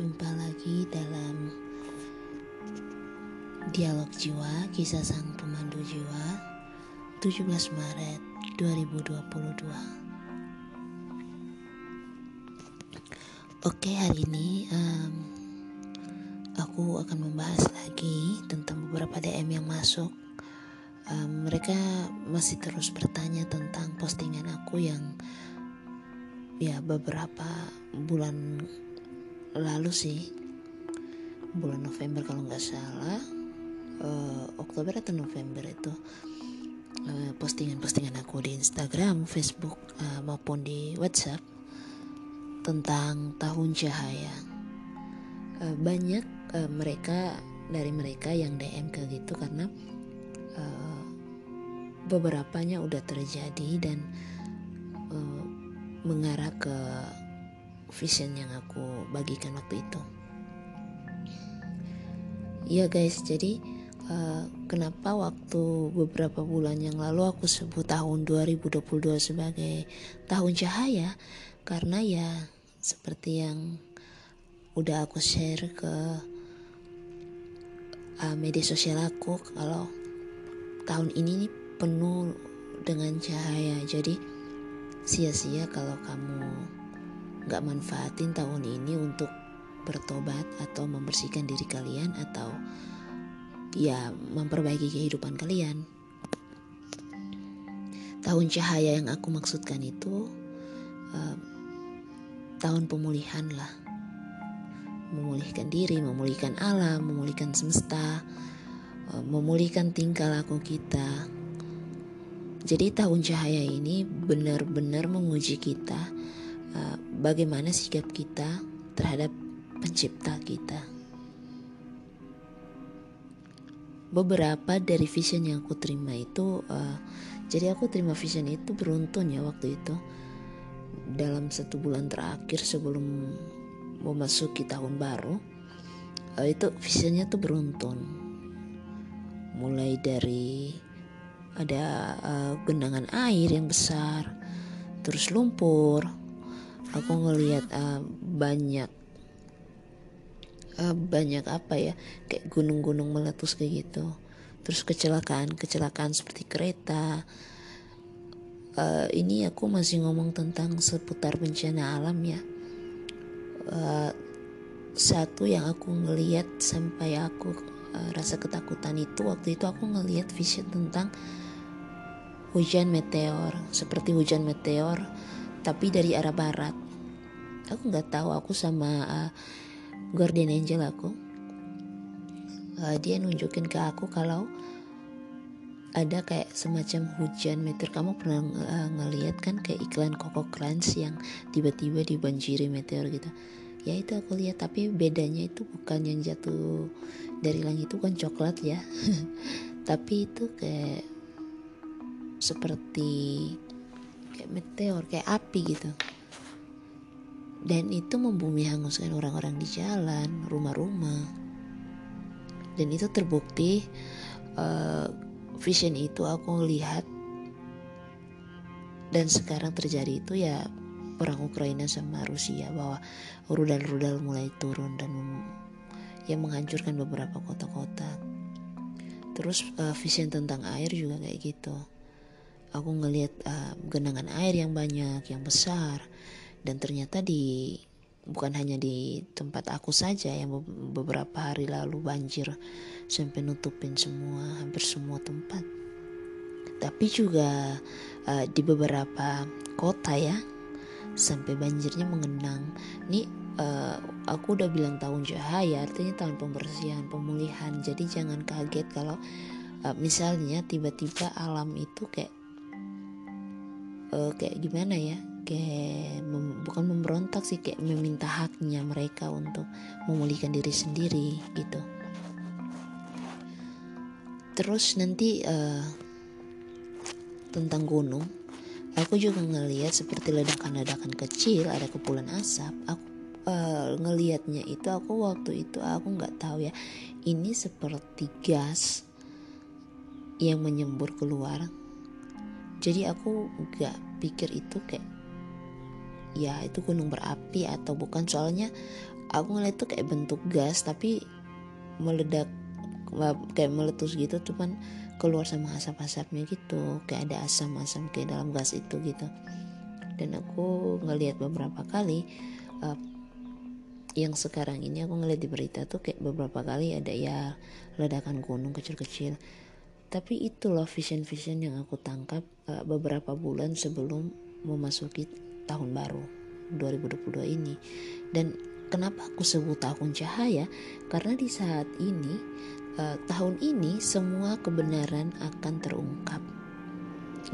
Jumpa lagi dalam Dialog Jiwa, Kisah Sang Pemandu Jiwa, 17 Maret 2022. Oke, hari ini aku akan membahas lagi tentang beberapa DM yang masuk. Mereka masih terus bertanya tentang postingan aku yang ya beberapa bulan lalu sih, bulan November kalau nggak salah, Oktober atau November itu, postingan-postingan aku di Instagram, Facebook, maupun di WhatsApp tentang tahun cahaya. Banyak mereka yang DM ke gitu karena beberapanya udah terjadi dan mengarah ke vision yang aku bagikan waktu itu. Ya guys, jadi kenapa waktu beberapa bulan yang lalu aku sebut tahun 2022 sebagai tahun cahaya, karena ya seperti yang udah aku share ke media sosial aku, kalau tahun ini nih penuh dengan cahaya. Jadi sia-sia kalau kamu gak manfaatin tahun ini untuk bertobat atau membersihkan diri kalian atau ya memperbaiki kehidupan kalian. Tahun cahaya yang aku maksudkan itu tahun pemulihan lah, memulihkan diri, memulihkan alam, memulihkan semesta, memulihkan tingkah laku kita. Jadi tahun cahaya ini benar-benar menguji kita, bagaimana sikap kita terhadap pencipta kita. Beberapa dari vision yang aku terima itu, jadi aku terima vision itu beruntun ya waktu itu, dalam 1 bulan terakhir sebelum memasuki tahun baru. Itu visionnya tuh beruntun, mulai dari ada genangan air yang besar, terus lumpur. Aku ngelihat banyak apa ya, kayak gunung-gunung meletus kayak gitu. Terus kecelakaan seperti kereta. Ini aku masih ngomong tentang seputar bencana alam ya. Satu yang aku ngelihat sampai aku rasa ketakutan itu, waktu itu aku ngelihat vision tentang hujan meteor, seperti hujan meteor tapi dari arah barat. Aku nggak tahu, aku sama guardian angel aku, dia nunjukin ke aku kalau ada kayak semacam hujan meteor. Kamu pernah ngelihat kan kayak iklan Coco Crunch yang tiba-tiba dibanjiri meteor gitu ya? Itu aku lihat, tapi bedanya itu bukan yang jatuh dari langit, itu kan coklat ya, tapi itu kayak seperti kayak meteor, kayak api gitu. Dan itu membumi hanguskan orang-orang di jalan, rumah-rumah. Dan itu terbukti, vision itu aku lihat dan sekarang terjadi itu ya perang Ukraina sama Rusia, bahwa rudal-rudal mulai turun dan yang menghancurkan beberapa kota-kota. Terus vision tentang air juga kayak gitu. Aku ngelihat genangan air yang banyak, yang besar, dan ternyata bukan hanya di tempat aku saja yang beberapa hari lalu banjir sampai nutupin hampir semua tempat, tapi juga di beberapa kota ya sampai banjirnya mengenang. Ini aku udah bilang tahun cahaya, artinya tahun pembersihan, pemulihan. Jadi jangan kaget kalau misalnya tiba-tiba alam itu kayak gimana ya, kayak bukan memberontak sih, kayak meminta haknya mereka untuk memulihkan diri sendiri gitu. Terus nanti tentang gunung, aku juga ngelihat seperti ledakan-ledakan kecil, ada kepulan asap. Aku ngelihatnya itu, aku waktu itu aku nggak tahu ya, ini seperti gas yang menyembur keluar. Jadi aku gak pikir itu kayak ya itu gunung berapi atau bukan, soalnya aku ngeliat tuh kayak bentuk gas tapi meledak, kayak meletus gitu, cuman keluar sama asap-asapnya gitu, kayak ada asam-asam kayak dalam gas itu gitu. Dan aku ngeliat beberapa kali, yang sekarang ini aku ngeliat di berita tuh kayak beberapa kali ada ya ledakan gunung kecil-kecil. Tapi itulah vision-vision yang aku tangkap beberapa bulan sebelum memasuki tahun baru 2022 ini. Dan kenapa aku sebut tahun cahaya? Karena di saat ini, tahun ini semua kebenaran akan terungkap.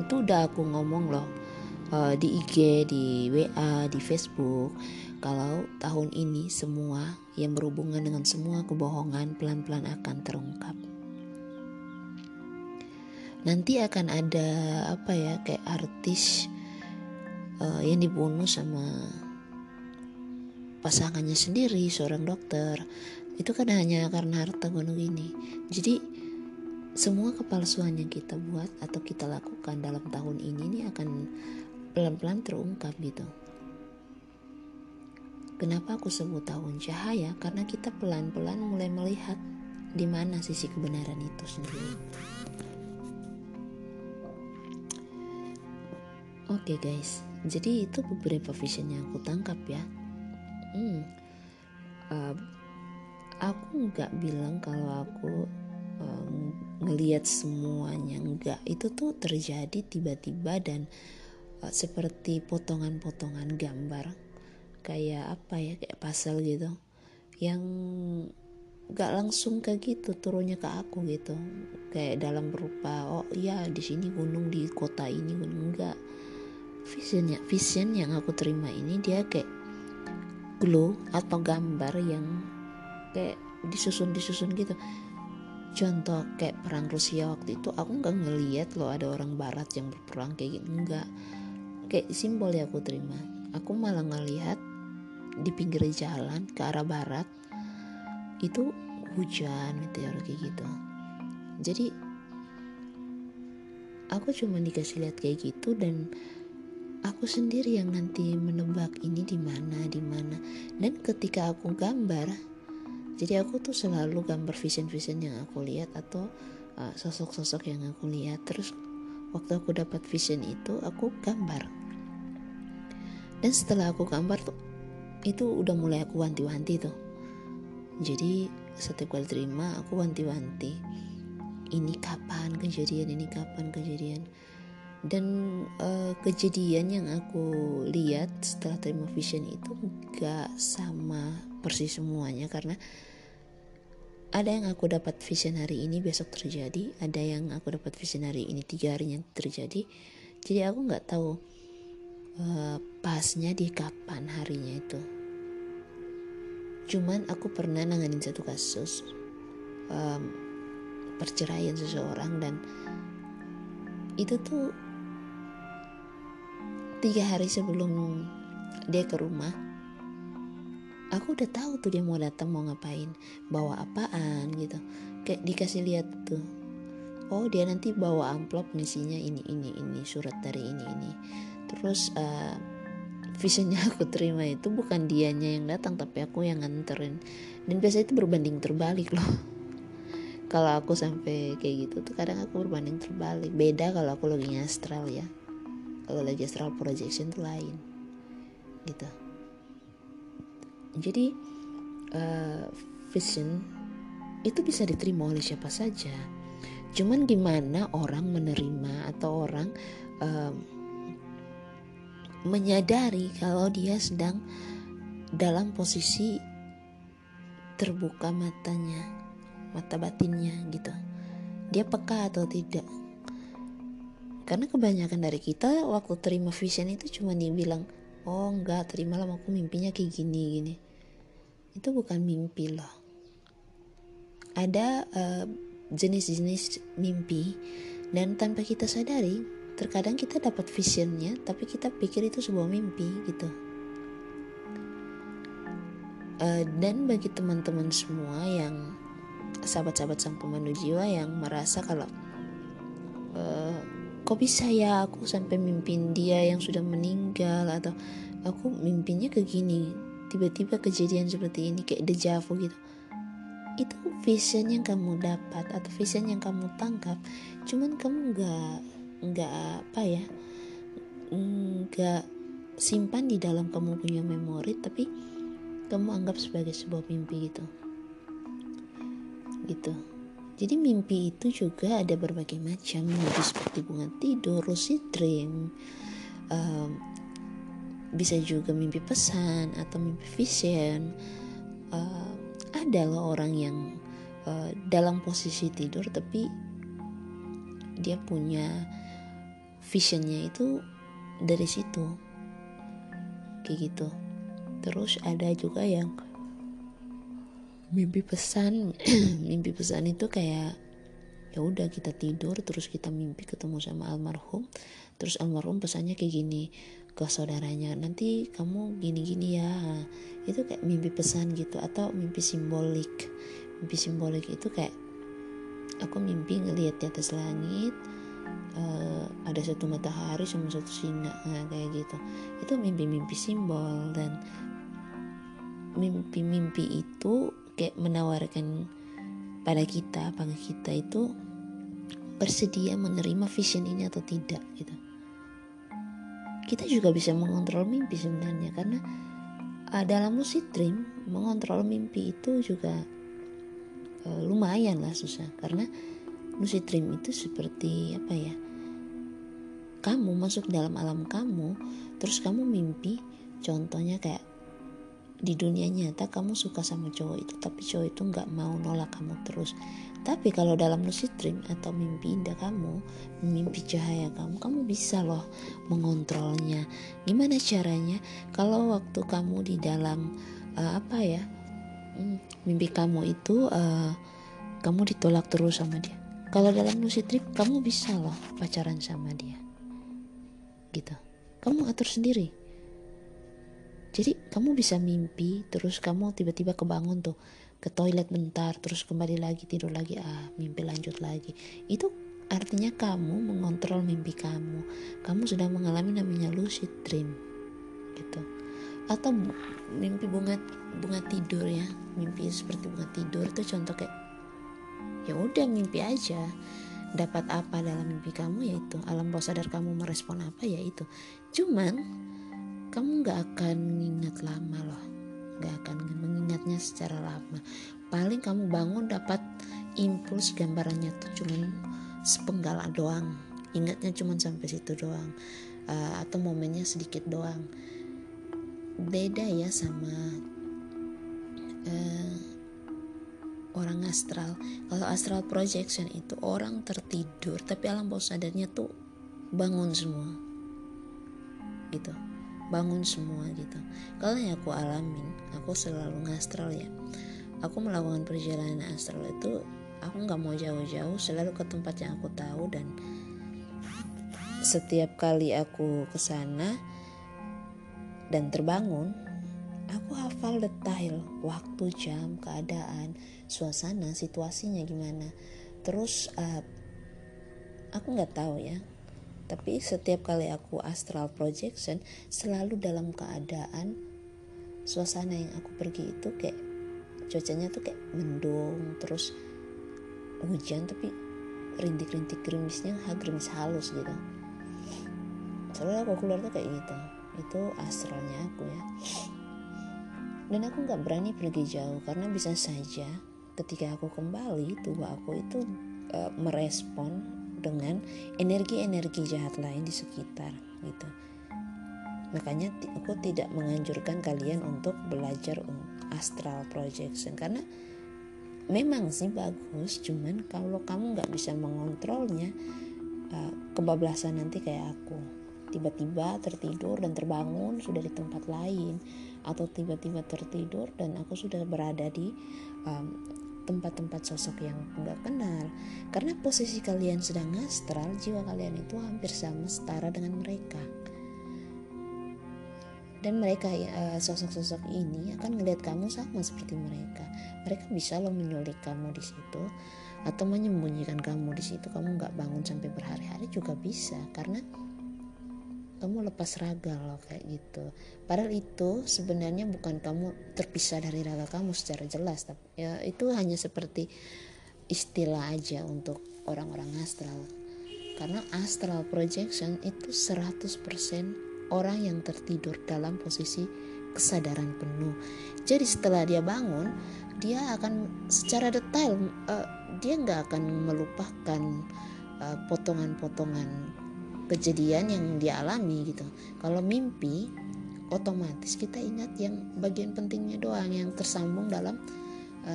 Itu udah aku ngomong loh, di IG, di WA, di Facebook. Kalau tahun ini semua yang berhubungan dengan semua kebohongan pelan-pelan akan terungkap. Nanti akan ada kayak artis yang dibunuh sama pasangannya sendiri, seorang dokter. Itu kan hanya karena harta gunung ini. Jadi semua kepalsuan yang kita buat atau kita lakukan dalam tahun ini akan pelan-pelan terungkap gitu. Kenapa aku sebut tahun cahaya? Karena kita pelan-pelan mulai melihat di mana sisi kebenaran itu sendiri. Oke guys, jadi itu beberapa vision yang aku tangkap ya. Aku nggak bilang kalau aku ngelihat semuanya, nggak. Itu tuh terjadi tiba-tiba dan seperti potongan-potongan gambar, kayak kayak pasal gitu, yang nggak langsung kayak gitu turunnya ke aku gitu, kayak dalam berupa oh iya di sini gunung, di kota ini gunung. Nggak, vision yang aku terima ini dia kayak glow atau gambar yang kayak disusun gitu. Contoh kayak perang Rusia waktu itu, aku nggak ngelihat loh ada orang barat yang berperang kayak gitu, nggak. Kayak simbol yang aku terima, aku malah ngelihat di pinggir jalan ke arah barat itu hujan meteor kayak gitu. Jadi aku cuma dikasih lihat kayak gitu, dan aku sendiri yang nanti menebak ini di mana. Dan ketika aku gambar, jadi aku tuh selalu gambar vision yang aku lihat atau sosok-sosok yang aku lihat. Terus waktu aku dapat vision itu aku gambar, dan setelah aku gambar tuh itu udah mulai aku wanti-wanti tuh. Jadi setiap kali terima aku wanti-wanti, ini kapan kejadian. Dan kejadian yang aku lihat setelah terima vision itu gak sama persis semuanya, karena ada yang aku dapat vision hari ini besok terjadi, ada yang aku dapat vision hari ini 3 harinya terjadi. Jadi aku gak tahu pasnya di kapan harinya itu. Cuman aku pernah nanganin satu kasus perceraian seseorang, dan itu tuh 3 hari sebelum dia ke rumah aku udah tahu tuh dia mau datang, mau ngapain, bawa apaan gitu. Kayak dikasih lihat tuh, oh dia nanti bawa amplop isinya ini, surat dari ini. Terus visionnya aku terima itu bukan dianya yang datang, tapi aku yang nganterin. Dan biasanya itu berbanding terbalik loh. Kalau aku sampai kayak gitu tuh kadang aku berbanding terbalik. Beda kalau aku lagi astral ya. Kalau lagi astral projection tuh lain gitu. Jadi vision itu bisa diterima oleh siapa saja. Cuman gimana orang menerima atau orang menyadari kalau dia sedang dalam posisi terbuka matanya, mata batinnya gitu, dia peka atau tidak. Karena kebanyakan dari kita waktu terima vision itu cuma dibilang oh enggak, terimalah aku mimpinya kayak gini. Itu bukan mimpi loh. Ada jenis-jenis mimpi, dan tanpa kita sadari terkadang kita dapat visionnya tapi kita pikir itu sebuah mimpi gitu. Dan bagi teman-teman semua yang sahabat-sahabat sang pemandu jiwa yang merasa kalau kok bisa ya aku sampai mimpin dia yang sudah meninggal, atau aku mimpinya ke gini, tiba-tiba kejadian seperti ini, kayak deja vu gitu. Itu vision yang kamu dapat atau vision yang kamu tangkap, cuman kamu nggak simpan di dalam kamu punya memori, tapi kamu anggap sebagai sebuah mimpi gitu. Jadi mimpi itu juga ada berbagai macam, mimpi seperti bunga tidur, lucid dream, bisa juga mimpi pesan atau mimpi vision. Ada loh orang yang dalam posisi tidur tapi dia punya visionnya itu dari situ, kayak gitu. Terus ada juga yang mimpi pesan. Mimpi pesan itu kayak ya udah kita tidur terus kita mimpi ketemu sama almarhum, terus almarhum pesannya kayak gini ke saudaranya, nanti kamu gini-gini ya. Itu kayak mimpi pesan gitu. Atau mimpi simbolik. Mimpi simbolik itu kayak aku mimpi ngelihat di atas langit ada satu matahari sama satu singa, kayak gitu. Itu mimpi-mimpi simbol. Dan mimpi-mimpi itu kayak menawarkan pada kita itu bersedia menerima vision ini atau tidak gitu. Kita juga bisa mengontrol mimpi sebenarnya, karena dalam lucid dream mengontrol mimpi itu juga lumayan lah susah, karena lucid dream itu seperti kamu masuk dalam alam kamu, terus kamu mimpi. Contohnya kayak di dunia nyata kamu suka sama cowok itu, tapi cowok itu gak mau nolak kamu terus. Tapi kalau dalam lucid dream atau mimpi indah kamu, mimpi cahaya kamu bisa loh mengontrolnya. Gimana caranya? Kalau waktu kamu di dalam mimpi kamu itu kamu ditolak terus sama dia, kalau dalam lucid dream kamu bisa loh pacaran sama dia gitu. Kamu atur sendiri. Jadi kamu bisa mimpi, terus kamu tiba-tiba kebangun tuh, ke toilet bentar, terus kembali lagi, tidur lagi, mimpi lanjut lagi. Itu artinya kamu mengontrol mimpi kamu. Kamu sudah mengalami namanya lucid dream, gitu. Atau mimpi bunga tidur ya, mimpi seperti bunga tidur tuh contoh kayak, ya udah mimpi aja. Dapat apa dalam mimpi kamu yaitu, alam bawah sadar kamu merespon apa yaitu. Cuman kamu gak akan mengingat lama loh, gak akan mengingatnya secara lama. Paling kamu bangun dapat impuls gambarannya tuh cuman sepenggal doang, ingatnya cuman sampai situ doang, atau momennya sedikit doang. Beda ya sama orang astral. Kalau astral projection itu orang tertidur tapi alam bawah sadarnya tuh bangun semua gitu, bangun semua gitu. Kalau yang aku alamin, aku selalu ngastral ya. Aku melakukan perjalanan astral itu, aku nggak mau jauh-jauh, selalu ke tempat yang aku tahu, dan setiap kali aku kesana dan terbangun, aku hafal detail waktu, jam, keadaan, suasana, situasinya gimana. Terus aku nggak tahu ya. Tapi setiap kali aku astral projection, selalu dalam keadaan suasana yang aku pergi itu kayak cuacanya tuh kayak mendung, terus hujan tapi rintik-rintik gerimisnya gerimis halus gitu. Soalnya aku keluar tuh kayak gitu. Itu astralnya aku ya. Dan aku gak berani pergi jauh karena bisa saja ketika aku kembali, tubuh aku itu merespon dengan energi-energi jahat lain di sekitar gitu. Makanya aku tidak menganjurkan kalian untuk belajar astral projection, karena memang sih bagus, cuman kalau kamu nggak bisa mengontrolnya, kebablasan nanti kayak aku, tiba-tiba tertidur dan terbangun sudah di tempat lain, atau tiba-tiba tertidur dan aku sudah berada di tempat-tempat sosok yang nggak kenal. Karena posisi kalian sedang astral, jiwa kalian itu hampir sama setara dengan mereka, dan mereka sosok-sosok ini akan ngelihat kamu sama seperti mereka bisa lo menyulik kamu di situ atau menyembunyikan kamu di situ. Kamu nggak bangun sampai berhari-hari juga bisa, karena kamu lepas raga loh, kayak gitu. Padahal itu sebenarnya bukan kamu terpisah dari raga kamu secara jelas, tapi ya itu hanya seperti istilah aja untuk orang-orang astral. Karena astral projection itu 100% orang yang tertidur dalam posisi kesadaran penuh. Jadi setelah dia bangun, dia akan secara detail, dia nggak akan melupakan potongan-potongan kejadian yang dia alami gitu. Kalau mimpi, otomatis kita ingat yang bagian pentingnya doang, yang tersambung dalam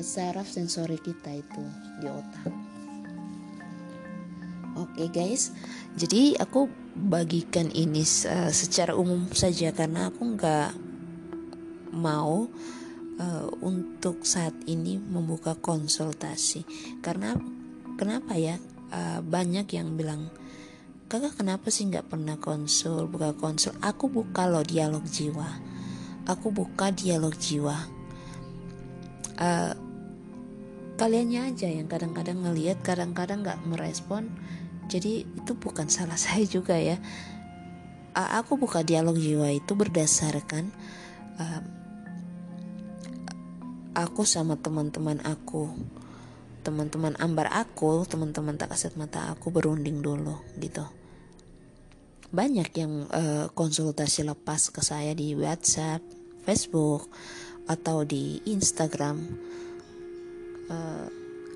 saraf sensori kita itu di otak. Oke guys, jadi aku bagikan ini secara umum saja karena aku nggak mau untuk saat ini membuka konsultasi. Karena kenapa ya? Banyak yang bilang, kakak kenapa sih gak pernah konsul, buka konsul? Aku buka loh dialog jiwa. Aku buka dialog jiwa. Kaliannya aja yang kadang-kadang ngelihat, kadang-kadang gak merespon. Jadi itu bukan salah saya juga ya. Aku buka dialog jiwa itu berdasarkan aku sama teman-teman aku, teman-teman ambar aku, teman-teman tak kasat mata aku berunding dulu gitu. Banyak yang konsultasi lepas ke saya di WhatsApp, Facebook, atau di Instagram.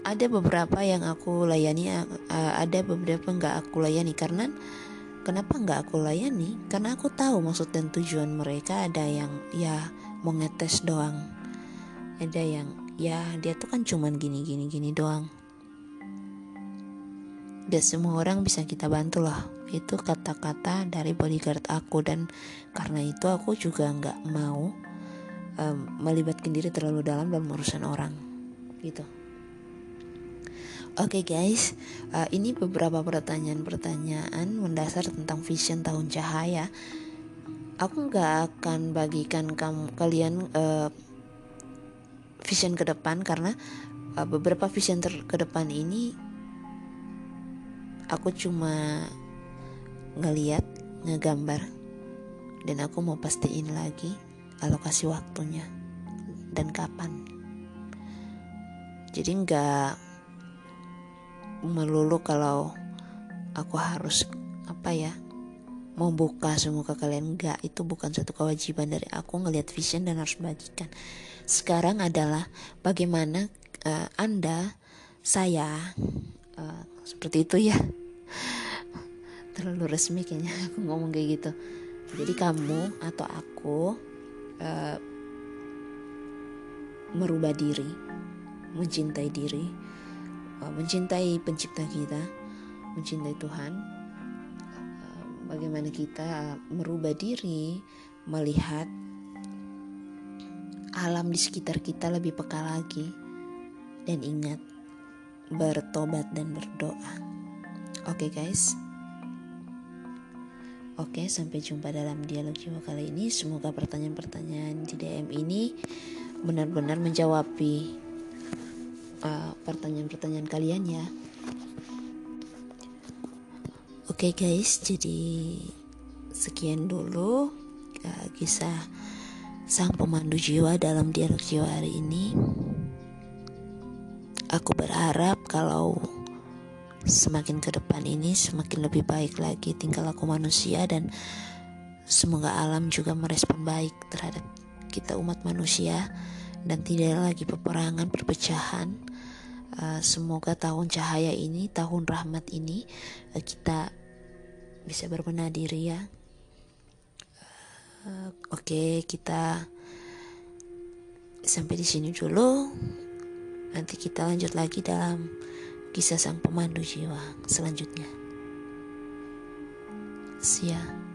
Ada beberapa yang aku layani, ada beberapa nggak aku layani. Karena kenapa nggak aku layani? Karena aku tahu maksud dan tujuan mereka. Ada yang ya mau ngetes doang, ada yang ya dia tuh kan cuman gini doang. Gak semua orang bisa kita bantu loh. Itu kata-kata dari bodyguard aku. Dan karena itu aku juga gak mau melibatkan diri terlalu dalam dalam urusan orang gitu. Oke guys, ini beberapa pertanyaan-pertanyaan mendasar tentang vision tahun cahaya. Aku gak akan bagikan kalian vision ke depan karena beberapa vision ke depan ini aku cuma ngeliat, ngegambar, dan aku mau pastiin lagi alokasi waktunya dan kapan. Jadi nggak melulu kalau aku harus apa ya, membuka semua ke kalian. Enggak, itu bukan satu kewajiban dari aku ngelihat vision dan harus bagikan. Sekarang adalah bagaimana Anda, saya, seperti itu ya. Terlalu resmi kayaknya aku ngomong kayak gitu. Jadi kamu atau aku merubah diri, mencintai diri, mencintai pencipta kita, mencintai Tuhan. Bagaimana kita merubah diri, melihat alam di sekitar kita lebih peka lagi, dan ingat bertobat dan berdoa. Oke guys. Oke, sampai jumpa dalam dialog jiwa kali ini. Semoga pertanyaan-pertanyaan di DM ini benar-benar menjawabi pertanyaan-pertanyaan kalian ya. Oke guys, jadi sekian dulu kisah sang pemandu jiwa dalam dialog jiwa hari ini. Aku berharap kalau semakin ke depan ini semakin lebih baik lagi tingkah laku manusia, dan semoga alam juga merespon baik terhadap kita umat manusia dan tidak lagi peperangan, perpecahan. Semoga tahun cahaya ini, tahun rahmat ini, kita bisa berbenah diri ya. Oke, kita sampai di sini dulu. Nanti kita lanjut lagi dalam kisah sang pemandu jiwa selanjutnya. See ya.